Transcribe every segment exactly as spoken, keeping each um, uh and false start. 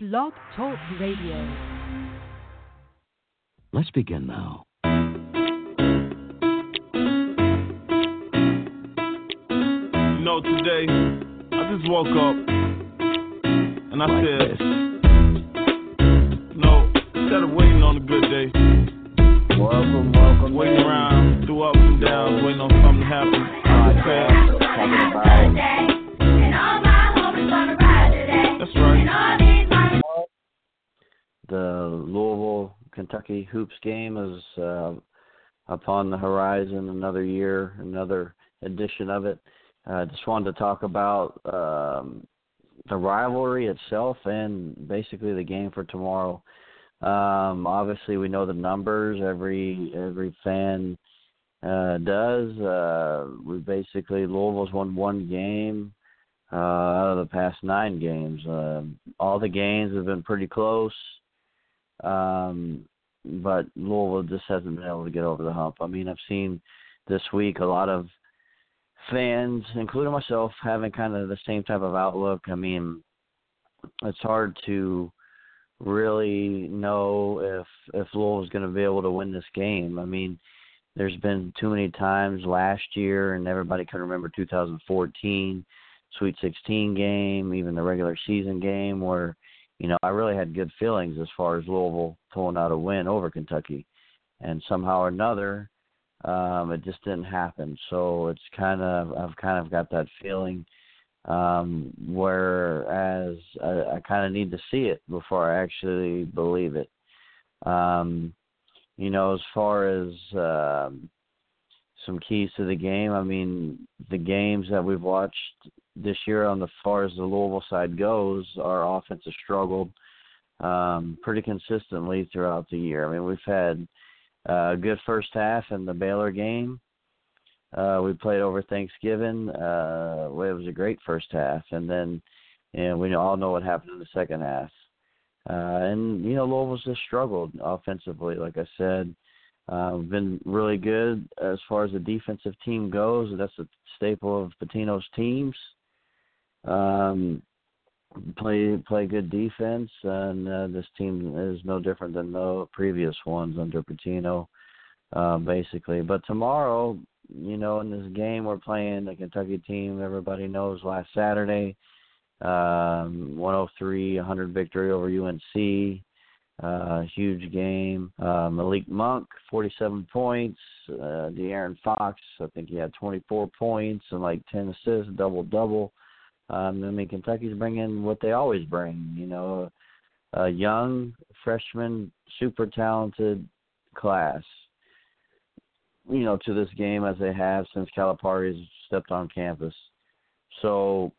Blog Talk Radio. Let's begin now. You know, today, I just woke up and I like said, this. you know, instead of waiting on a good day, welcome, welcome, waiting man. around, through ups and downs, waiting on something to happen, I just talking about. The Louisville, Kentucky hoops game is uh, upon the horizon, another year, another edition of it. I uh, just wanted to talk about um, the rivalry itself and basically the game for tomorrow. Um, obviously, we know the numbers. Every every fan uh, does. Uh, we basically, Louisville's won one game uh, out of the past nine games. Uh, all the games have been pretty close. Um, but Louisville just hasn't been able to get over the hump. I mean, I've seen this week a lot of fans, including myself, having kind of the same type of outlook. I mean, it's hard to really know if, if Louisville's going to be able to win this game. I mean, there's been too many times last year, and everybody can remember two thousand fourteen, Sweet sixteen game, even the regular season game where, you know, I really had good feelings as far as Louisville pulling out a win over Kentucky. And somehow or another, um, it just didn't happen. So it's kind of, I've kind of got that feeling, um, whereas I, I kind of need to see it before I actually believe it. Um, you know, as far as um, some keys to the game, I mean, the games that we've watched this year, on the far as the Louisville side goes, our offense has struggled um, pretty consistently throughout the year. I mean, we've had uh, a good first half in the Baylor game. Uh, we played over Thanksgiving. Uh, well, it was a great first half, and then and you know, we all know what happened in the second half. Uh, and you know, Louisville's just struggled offensively. Like I said, uh, we've been really good as far as the defensive team goes. That's a staple of Pitino's teams. Um, play play good defense, and uh, this team is no different than the previous ones under Pitino, uh, basically. But tomorrow, you know, in this game, we're playing the Kentucky team everybody knows last Saturday, um, one oh three to one hundred victory over U N C, uh, huge game. Uh, Malik Monk, forty-seven points. Uh, De'Aaron Fox, I think he had twenty-four points and like ten assists, double-double. Um, I mean, Kentucky's bringing what they always bring, you know, a young, freshman, super talented class, you know, to this game as they have since Calipari's stepped on campus. So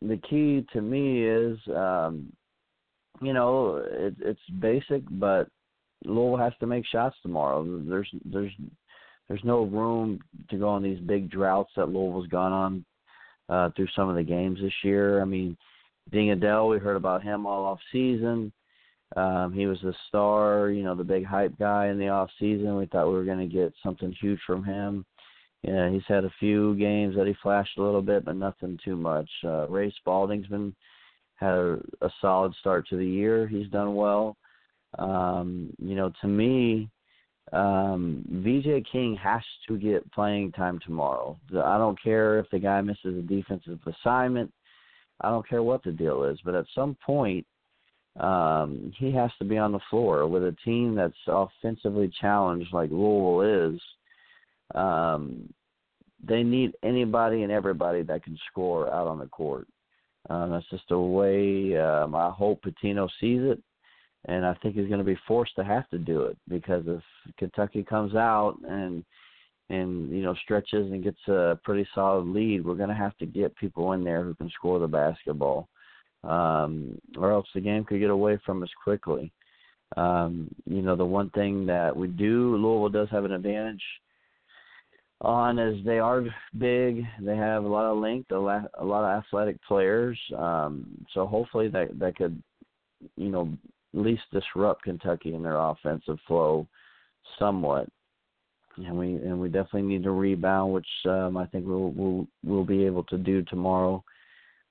the key to me is, um, you know, it, it's basic, but Louisville has to make shots tomorrow. There's there's there's no room to go on these big droughts that Louisville's gone on Uh, through some of the games this year. I mean, Ding Adel, we heard about him all off season. Um, he was the star, you know, the big hype guy in the off season. We thought we were going to get something huge from him. Yeah, he's had a few games that he flashed a little bit, but nothing too much. Uh, Ray Spalding's been had a, a solid start to the year. He's done well. Um, you know, to me, Um, V J King has to get playing time tomorrow. I don't care if the guy misses a defensive assignment. I don't care what the deal is. But at some point, um, he has to be on the floor with a team that's offensively challenged like Louisville is. Um, they need anybody and everybody that can score out on the court. Um, that's just the way um, I hope Pitino sees it. And I think he's going to be forced to have to do it, because if Kentucky comes out and, and you know, stretches and gets a pretty solid lead, we're going to have to get people in there who can score the basketball, um, or else the game could get away from us quickly. Um, you know, the one thing that we do, Louisville does have an advantage on, is they are big. They have a lot of length, a lot of athletic players. Um, so hopefully that, that could, you know, at least disrupt Kentucky in their offensive flow somewhat. And we and we definitely need to rebound, which um, I think we'll, we'll, we'll be able to do tomorrow.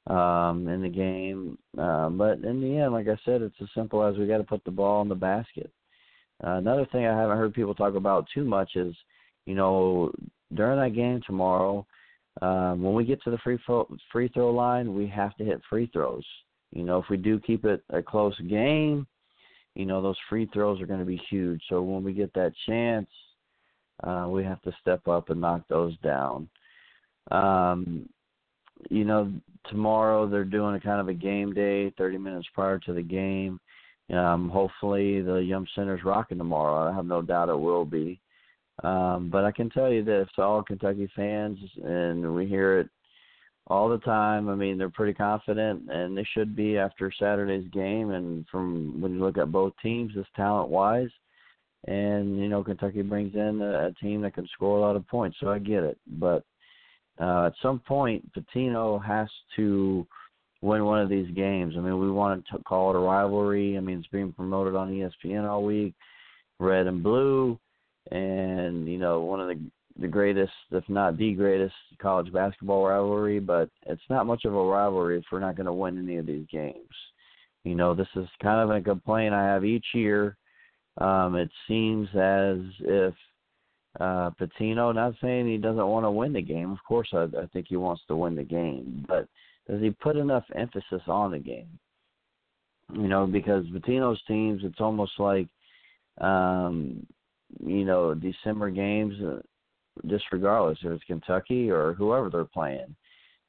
um, in the game. Uh, but in the end, like I said, it's as simple as we got to put the ball in the basket. Uh, another thing I haven't heard people talk about too much is, you know, during that game tomorrow, um, when we get to the free throw, free throw line, we have to hit free throws. You know, if we do keep it a close game, you know, those free throws are going to be huge. So when we get that chance, uh, we have to step up and knock those down. Um, you know, tomorrow they're doing a kind of a game day, thirty minutes prior to the game. Um, hopefully the Yum Center's rocking tomorrow. I have no doubt it will be. Um, but I can tell you this, all Kentucky fans, and we hear it all the time. I mean, they're pretty confident, and they should be after Saturday's game. And from when you look at both teams, it's talent-wise. And, you know, Kentucky brings in a, a team that can score a lot of points, so I get it. But uh, at some point, Pitino has to win one of these games. I mean, we want to call it a rivalry. I mean, it's being promoted on E S P N all week, red and blue. And, you know, one of the, the greatest, if not the greatest, college basketball rivalry. But it's not much of a rivalry if we're not going to win any of these games. You know, this is kind of a complaint I have each year. Um, it seems as if uh, Pitino, not saying he doesn't want to win the game. Of course, I, I think he wants to win the game. But does he put enough emphasis on the game? You know, because Pitino's teams, it's almost like, um, you know, December games, uh, just regardless if it's Kentucky or whoever they're playing.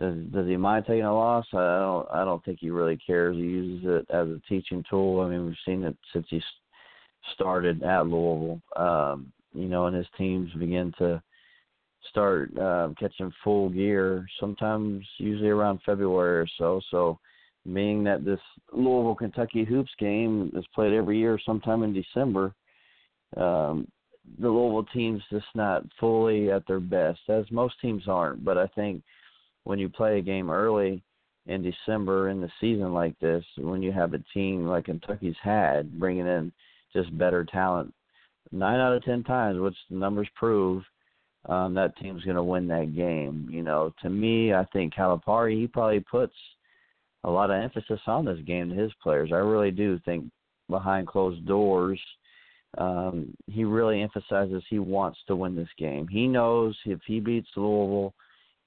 Does does he mind taking a loss? I don't I don't think he really cares. He uses it as a teaching tool. I mean, we've seen it since he started at Louisville, um, you know, and his teams begin to start uh, catching full gear sometimes usually around February or so. So being that this Louisville, Kentucky hoops game is played every year sometime in December, um, the Louisville team's just not fully at their best, as most teams aren't. But I think when you play a game early in December in the season like this, when you have a team like Kentucky's had, bringing in just better talent, nine out of ten times, which the numbers prove, um, that team's going to win that game. You know, to me, I think Calipari, he probably puts a lot of emphasis on this game to his players. I really do think behind closed doors, Um, he really emphasizes he wants to win this game. He knows if he beats Louisville,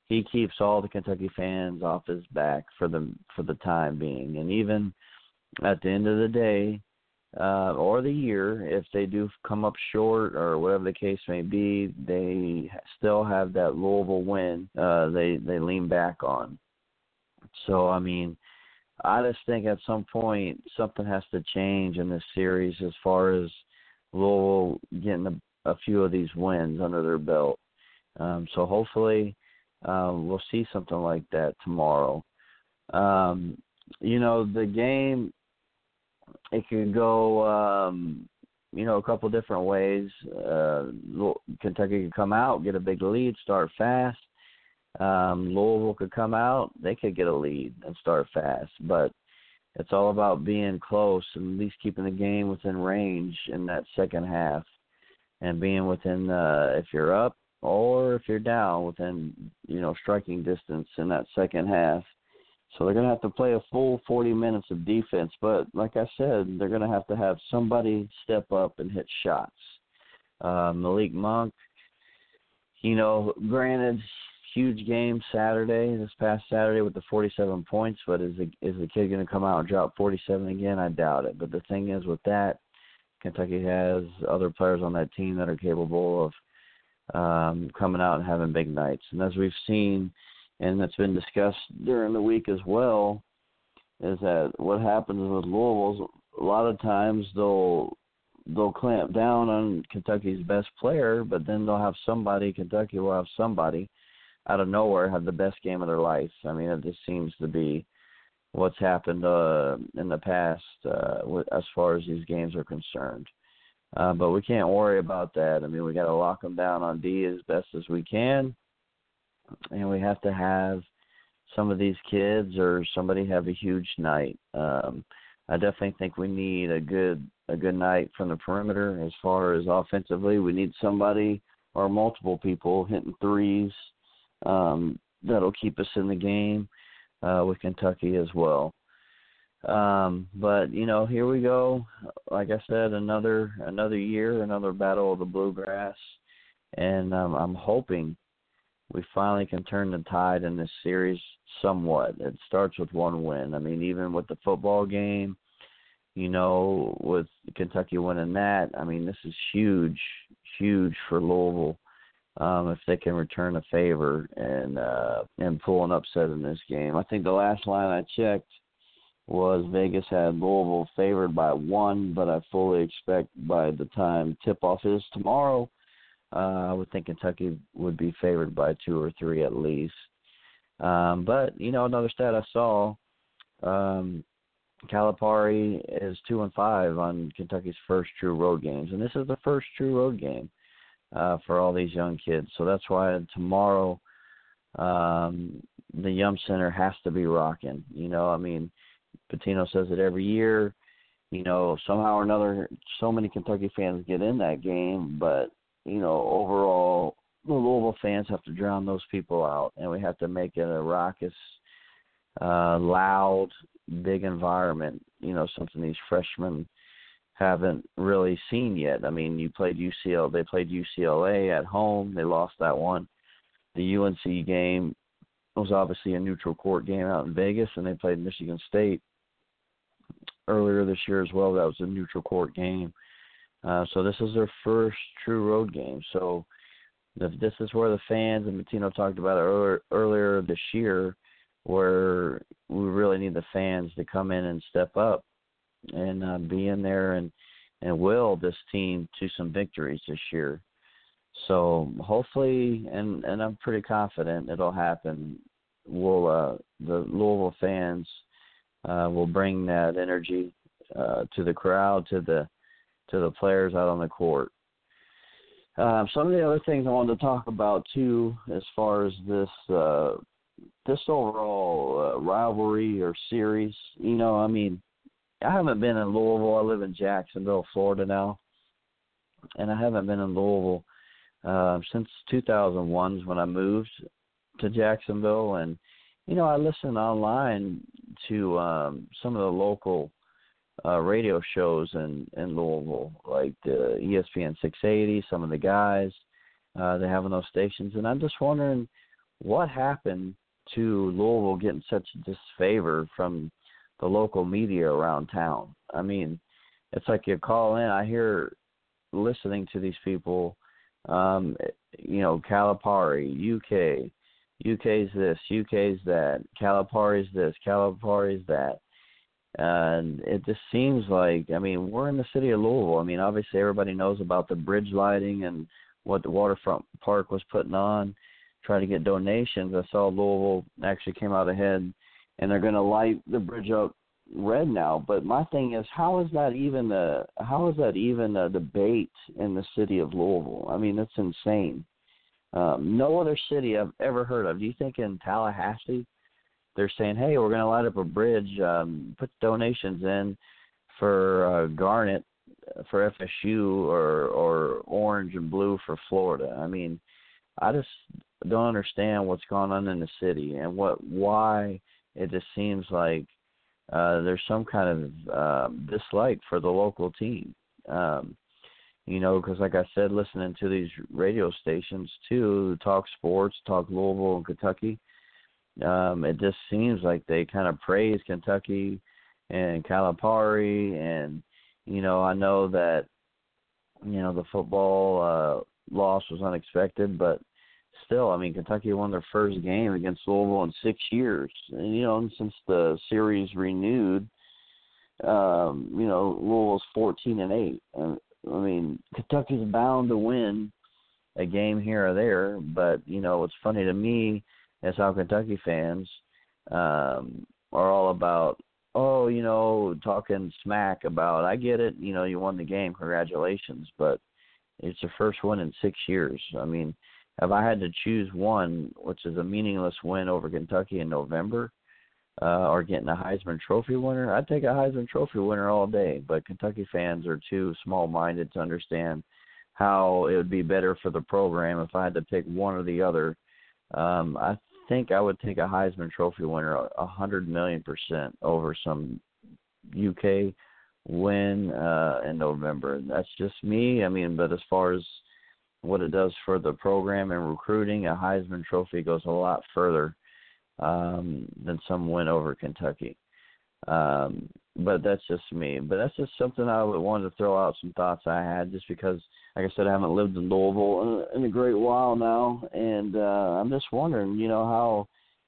he keeps all the Kentucky fans off his back for the for the time being. And even at the end of the day uh, or the year, if they do come up short or whatever the case may be, they still have that Louisville win uh, they, they lean back on. So, I mean, I just think at some point something has to change in this series as far as Louisville getting a, a few of these wins under their belt. Um, so hopefully uh, we'll see something like that tomorrow. Um, you know, the game, it could go, um, you know, a couple different ways. Uh, Kentucky could come out, get a big lead, start fast. Um, Louisville could come out, they could get a lead and start fast. But it's all about being close and at least keeping the game within range in that second half and being within, uh, if you're up or if you're down, within, you know, striking distance in that second half. So they're going to have to play a full forty minutes of defense. But like I said, they're going to have to have somebody step up and hit shots. Uh, Malik Monk, you know, granted, huge game Saturday, this past Saturday with the forty-seven points, but is the, is the kid going to come out and drop forty-seven again? I doubt it. But the thing is with that, Kentucky has other players on that team that are capable of um, coming out and having big nights. And as we've seen, and that's been discussed during the week as well, is that what happens with Louisville is a lot of times they'll they'll clamp down on Kentucky's best player, but then they'll have somebody, Kentucky will have somebody, out of nowhere, have the best game of their life. I mean, it just seems to be what's happened uh, in the past uh, as far as these games are concerned. Uh, but we can't worry about that. I mean, we got to lock them down on D as best as we can, and we have to have some of these kids or somebody have a huge night. Um, I definitely think we need a good a good night from the perimeter. As far as offensively, we need somebody or multiple people hitting threes. Um, that'll keep us in the game. uh, with Kentucky as well. Um, but, you know, here we go. Like I said, another another year, another battle of the bluegrass. And um, I'm hoping we finally can turn the tide in this series somewhat. It starts with one win. I mean, even with the football game, you know, with Kentucky winning that, I mean, this is huge, huge for Louisville um, if they can return a favor and uh, and pull an upset in this game. I think the last line I checked was Vegas had Louisville favored by one, but I fully expect by the time tip-off is tomorrow, Uh, I would think Kentucky would be favored by two or three at least. Um, but, you know, another stat I saw, um, Calipari is two and five on Kentucky's first true road games. And this is the first true road game uh, for all these young kids. So that's why tomorrow um, the Yum Center has to be rocking. You know, I mean, Pitino says it every year. You know, somehow or another, so many Kentucky fans get in that game, but you know, overall, the Louisville fans have to drown those people out, and we have to make it a raucous, uh, loud, big environment, you know, something these freshmen haven't really seen yet. I mean, you played U C L A. They played U C L A at home. They lost that one. The U N C game was obviously a neutral court game out in Vegas, and they played Michigan State earlier this year as well. That was a neutral court game. Uh, so this is their first true road game. So the, this is where the fans, and Pitino talked about it earlier, earlier this year, where we really need the fans to come in and step up and uh, be in there and, and will this team to some victories this year. So hopefully, and, and I'm pretty confident it'll happen, we'll, uh, the Louisville fans uh, will bring that energy uh, to the crowd, to the to the players out on the court. Uh, some of the other things I wanted to talk about, too, as far as this uh, this overall uh, rivalry or series, you know, I mean, I haven't been in Louisville. I live in Jacksonville, Florida now, and I haven't been in Louisville uh, since two thousand one is when I moved to Jacksonville. And, you know, I listen online to um, some of the local Uh, radio shows in, in Louisville, like the E S P N six eighty, some of the guys uh, they have on those stations. And I'm just wondering what happened to Louisville getting such disfavor from the local media around town. I mean, it's like you call in, I hear listening to these people, um, you know, Calipari, U K, U K's this, U K's that, Calipari's this, Calipari's that. And it just seems like, I mean, we're in the city of Louisville. I mean, obviously everybody knows about the bridge lighting and what the waterfront park was putting on, trying to get donations. I saw Louisville actually came out ahead, and they're going to light the bridge up red now. But my thing is, how is that even a, how is that even a debate in the city of Louisville? I mean, that's insane. Um, no other city I've ever heard of. Do you think in Tallahassee, they're saying, hey, we're going to light up a bridge, um, put donations in for uh, Garnet for F S U or, or orange and blue for Florida? I mean, I just don't understand what's going on in the city and what why it just seems like uh, there's some kind of uh, dislike for the local team. Um, you know, because like I said, listening to these radio stations, too, Talk Sports, Talk Louisville and Kentucky, Um, it just seems like they kind of praise Kentucky and Calipari. And, you know, I know that, you know, the football uh, loss was unexpected, but still, I mean, Kentucky won their first game against Louisville in six years. And, you know, and since the series renewed, um, you know, Louisville's fourteen and eight. And, I mean, Kentucky's bound to win a game here or there, but, you know, it's funny to me. That's how Kentucky fans um, are all about, oh, you know, talking smack about, I get it, you know, you won the game, congratulations, but it's your first win in six years. I mean, if I had to choose one, which is a meaningless win over Kentucky in November uh, or getting a Heisman Trophy winner, I'd take a Heisman Trophy winner all day, but Kentucky fans are too small-minded to understand how it would be better for the program if I had to pick one or the other. Um, I think I would take a Heisman Trophy winner a hundred million percent over some U K win uh, in November. And that's just me. I mean, but as far as what it does for the program and recruiting, a Heisman Trophy goes a lot further um, than some win over Kentucky. Um, but that's just me. But that's just something I would want to throw out some thoughts I had, just because, like I said, I haven't lived in Louisville in a great while now, and uh, I'm just wondering, you know, how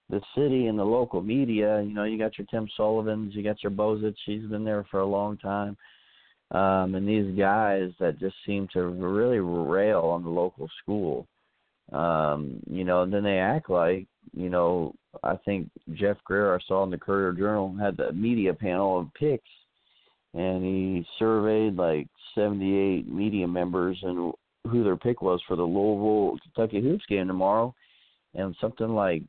the city and the local media, you know, you got your Tim Sullivans, you got your Bozich, he's been there for a long time, um, and these guys that just seem to really rail on the local school, um, you know, and then they act like, you know, I think Jeff Greer, I saw in the Courier-Journal, had the media panel of picks, and he surveyed like seventy-eight media members and who their pick was for the Louisville Kentucky Hoops game tomorrow, and something like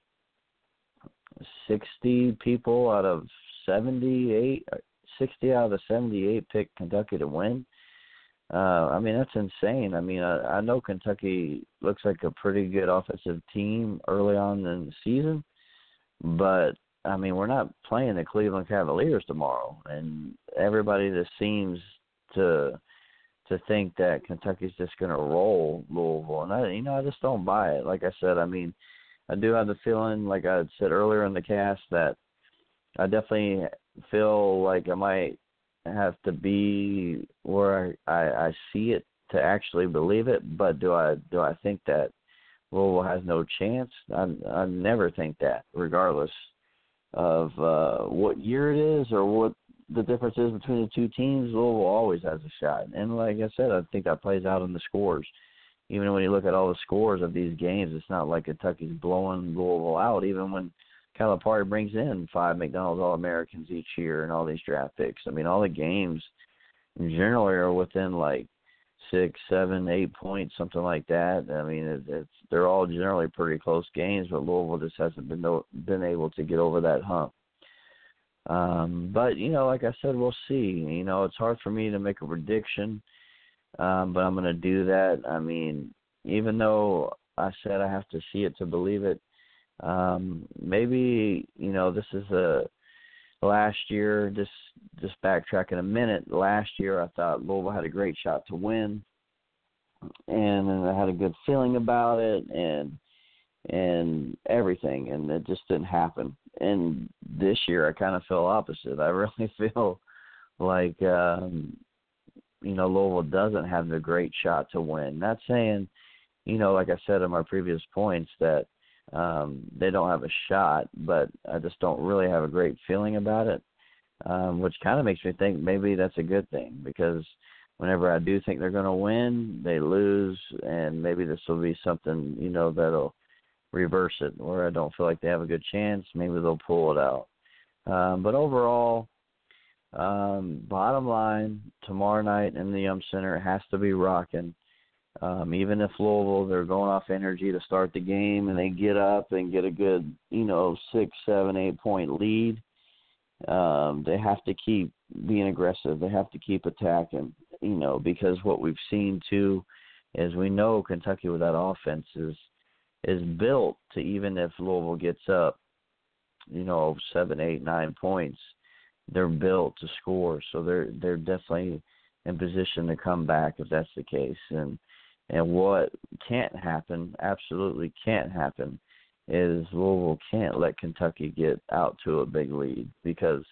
sixty people out of seventy-eight, sixty out of the seventy-eight picked Kentucky to win. Uh, I mean, that's insane. I mean, I, I know Kentucky looks like a pretty good offensive team early on in the season, but I mean, we're not playing the Cleveland Cavaliers tomorrow, and everybody that seems to to think that Kentucky's just going to roll Louisville, and I, you know, I just don't buy it. Like I said, I mean, I do have the feeling, like I had said earlier in the cast, that I definitely feel like I might have to be where I, I, I see it to actually believe it. But do I do I think that Louisville has no chance? I, I never think that, regardless of uh, what year it is or what the difference is between the two teams. Louisville always has a shot. And like I said, I think that plays out in the scores. Even when you look at all the scores of these games, it's not like Kentucky's blowing Louisville out, even when Calipari brings in five McDonald's All-Americans each year and all these draft picks. I mean, all the games generally are within like six, seven, eight points, something like that. I mean, it, it's they're all generally pretty close games, but Louisville just hasn't been no, been able to get over that hump. Um, but, you know, like I said, we'll see. You know, it's hard for me to make a prediction, um, but I'm going to do that. I mean, even though I said I have to see it to believe it, Um, maybe, you know, this is a last year, just, just backtracking a minute. Last year, I thought Louisville had a great shot to win, and, and I had a good feeling about it and, and everything. And it just didn't happen. And this year I kind of feel opposite. I really feel like, um, you know, Louisville doesn't have the great shot to win. Not saying, you know, like I said in my previous points, that Um, they don't have a shot, but I just don't really have a great feeling about it, um, which kind of makes me think maybe that's a good thing, because whenever I do think they're going to win, they lose, and maybe this will be something, you know, that'll reverse it, where I don't feel like they have a good chance. Maybe they'll pull it out. Um, but overall, um, bottom line, tomorrow night in the Yum Center, it has to be rocking. Um, even if Louisville, they're going off energy to start the game, and they get up and get a good, you know, six, seven, eight-point lead, um, they have to keep being aggressive. They have to keep attacking, you know, because what we've seen, too, is we know Kentucky with that offense is, is built to, even if Louisville gets up, you know, seven, eight, nine points, they're built to score. So they're they're definitely in position to come back if that's the case. And And what can't happen, absolutely can't happen, is Louisville can't let Kentucky get out to a big lead, because,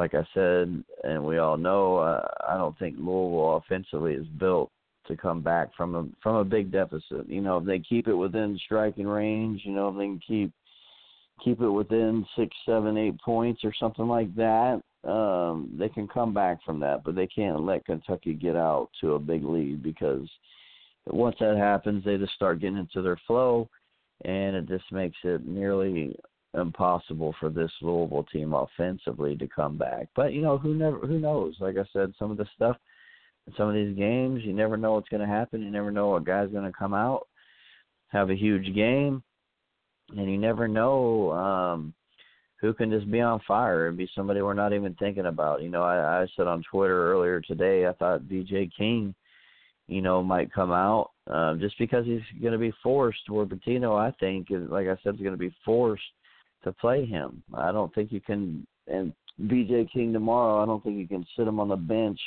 like I said, and we all know, uh, I don't think Louisville offensively is built to come back from a from a big deficit. You know, if they keep it within striking range, you know, if they can keep keep it within six, seven, eight points or something like that, um, they can come back from that. But they can't let Kentucky get out to a big lead, because once that happens, they just start getting into their flow, and it just makes it nearly impossible for this Louisville team offensively to come back. But, you know, who never, who knows? Like I said, some of the stuff, some of these games, you never know what's going to happen. You never know a guy's going to come out, have a huge game, and you never know um, who can just be on fire and be somebody we're not even thinking about. You know, I, I said on Twitter earlier today, I thought B J King, you know, might come out um, just because he's going to be forced, where Pitino, I think, is, like I said, is going to be forced to play him. I don't think you can – and B J. King tomorrow, I don't think you can sit him on the bench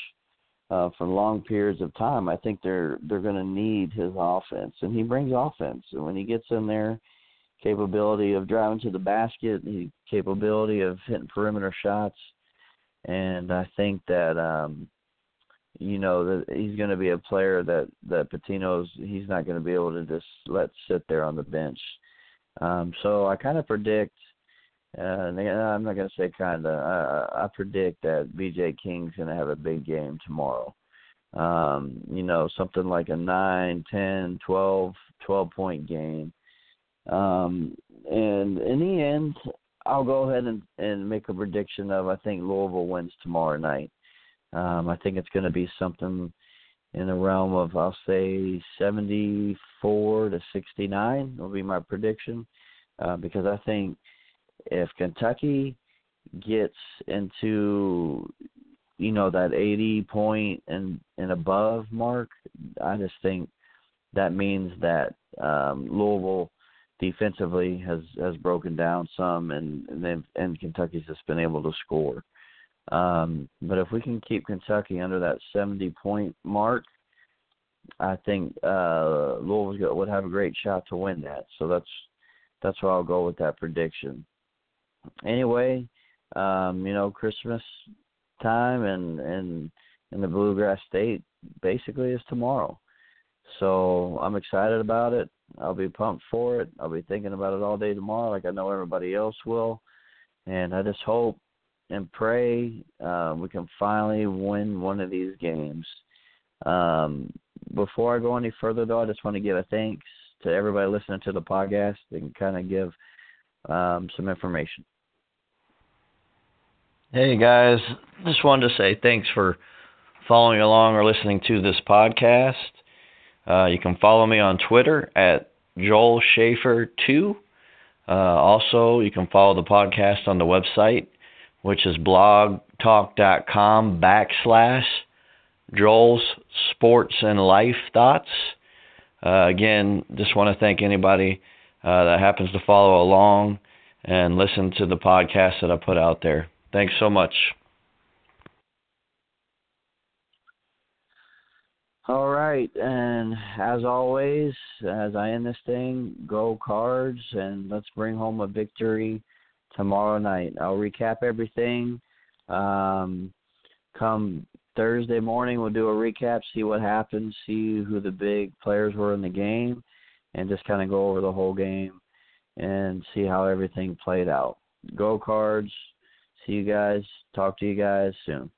uh, for long periods of time. I think they're they're going to need his offense, and he brings offense. And when he gets in there, capability of driving to the basket, the capability of hitting perimeter shots, and I think that um, you know that he's going to be a player that that Pitino's he's not going to be able to just let sit there on the bench. Um, so I kind of predict. Uh, I'm not going to say kind of. I, I predict that B J. King's going to have a big game tomorrow. Um, you know, something like a nine, ten, twelve, twelve-point game. Um, and in the end, I'll go ahead and, and make a prediction of I think Louisville wins tomorrow night. Um, I think it's going to be something in the realm of, I'll say, seventy-four to sixty-nine will be my prediction uh, because I think – if Kentucky gets into, you know, that eighty-point and, and above mark, I just think that means that um, Louisville defensively has, has broken down some, and and, and Kentucky's just been able to score. Um, but if we can keep Kentucky under that seventy-point mark, I think uh, Louisville would have a great shot to win that. So that's that's where I'll go with that prediction. Anyway, um, you know, Christmas time and, and and the Bluegrass State basically is tomorrow. So I'm excited about it. I'll be pumped for it. I'll be thinking about it all day tomorrow like I know everybody else will. And I just hope and pray uh, we can finally win one of these games. Um, before I go any further, though, I just want to give a thanks to everybody listening to the podcast and kind of give um, some information. Hey guys, just wanted to say thanks for following along or listening to this podcast. Uh, you can follow me on Twitter at Joel Schaefer two. Uh, also, you can follow the podcast on the website, which is blogtalk.com backslash Joel's Sports and Life Thoughts. Uh, again, just want to thank anybody uh, that happens to follow along and listen to the podcast that I put out there. Thanks so much. All right. And as always, as I end this thing, go Cards, and let's bring home a victory tomorrow night. I'll recap everything. Um, come Thursday morning, we'll do a recap, see what happened, see who the big players were in the game, and just kind of go over the whole game and see how everything played out. Go Cards. See you guys. Talk to you guys soon.